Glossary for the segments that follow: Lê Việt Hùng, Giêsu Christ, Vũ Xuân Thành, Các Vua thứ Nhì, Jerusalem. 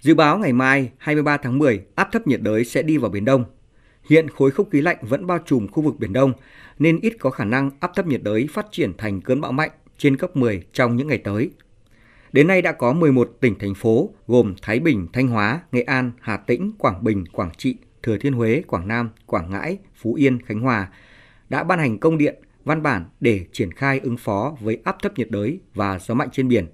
Dự báo ngày mai 23 tháng 10, áp thấp nhiệt đới sẽ đi vào Biển Đông. Hiện khối không khí lạnh vẫn bao trùm khu vực Biển Đông, nên ít có khả năng áp thấp nhiệt đới phát triển thành cơn bão mạnh trên cấp 10 trong những ngày tới. Đến nay đã có 11 tỉnh, thành phố gồm Thái Bình, Thanh Hóa, Nghệ An, Hà Tĩnh, Quảng Bình, Quảng Trị, Thừa Thiên Huế, Quảng Nam, Quảng Ngãi, Phú Yên, Khánh Hòa đã ban hành công điện, văn bản để triển khai ứng phó với áp thấp nhiệt đới và gió mạnh trên biển.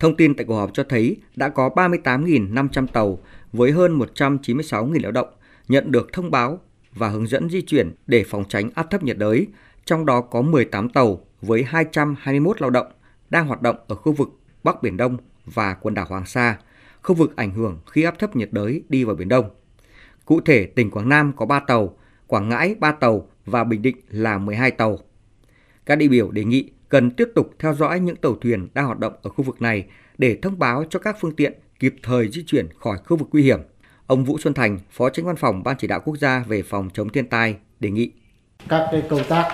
Thông tin tại cuộc họp cho thấy đã có 38.500 tàu với hơn 196.000 lao động nhận được thông báo và hướng dẫn di chuyển để phòng tránh áp thấp nhiệt đới, trong đó có 18 tàu với 221 lao động đang hoạt động ở khu vực Bắc Biển Đông và quần đảo Hoàng Sa, khu vực ảnh hưởng khi áp thấp nhiệt đới đi vào Biển Đông. Cụ thể, tỉnh Quảng Nam có 3 tàu, Quảng Ngãi 3 tàu và Bình Định là 12 tàu. Các đại biểu đề nghị cần tiếp tục theo dõi những tàu thuyền đang hoạt động ở khu vực này để thông báo cho các phương tiện kịp thời di chuyển khỏi khu vực nguy hiểm. Ông Vũ Xuân Thành, Phó Chánh Văn phòng Ban Chỉ đạo Quốc gia về phòng chống thiên tai, đề nghị các công tác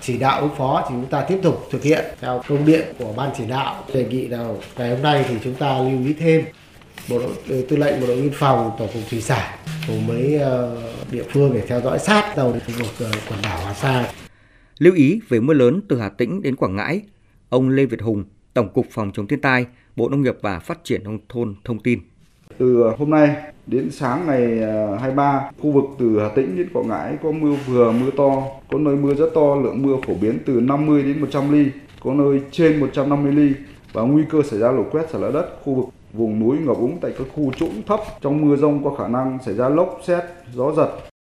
chỉ đạo ứng phó thì chúng ta tiếp tục thực hiện theo công điện của Ban Chỉ đạo. Đề nghị nào ngày hôm nay thì chúng ta lưu ý thêm Bộ đội, Tư lệnh Bộ đội Biên phòng, Tổng cục Thủy sản cùng mấy địa phương để theo dõi sát tàu khu vực quần đảo Hoàng Sa. Lưu ý về mưa lớn từ Hà Tĩnh đến Quảng Ngãi, ông Lê Việt Hùng, Tổng cục Phòng chống thiên tai, Bộ Nông nghiệp và Phát triển Nông thôn thông tin. Từ hôm nay đến sáng ngày 23, khu vực từ Hà Tĩnh đến Quảng Ngãi có mưa vừa, mưa to, có nơi mưa rất to, lượng mưa phổ biến từ 50 đến 100 ly, có nơi trên 150 ly và nguy cơ xảy ra lũ quét, sạt lở đất, khu vực vùng núi ngập úng tại các khu trũng thấp. Trong mưa dông có khả năng xảy ra lốc, sét, gió giật.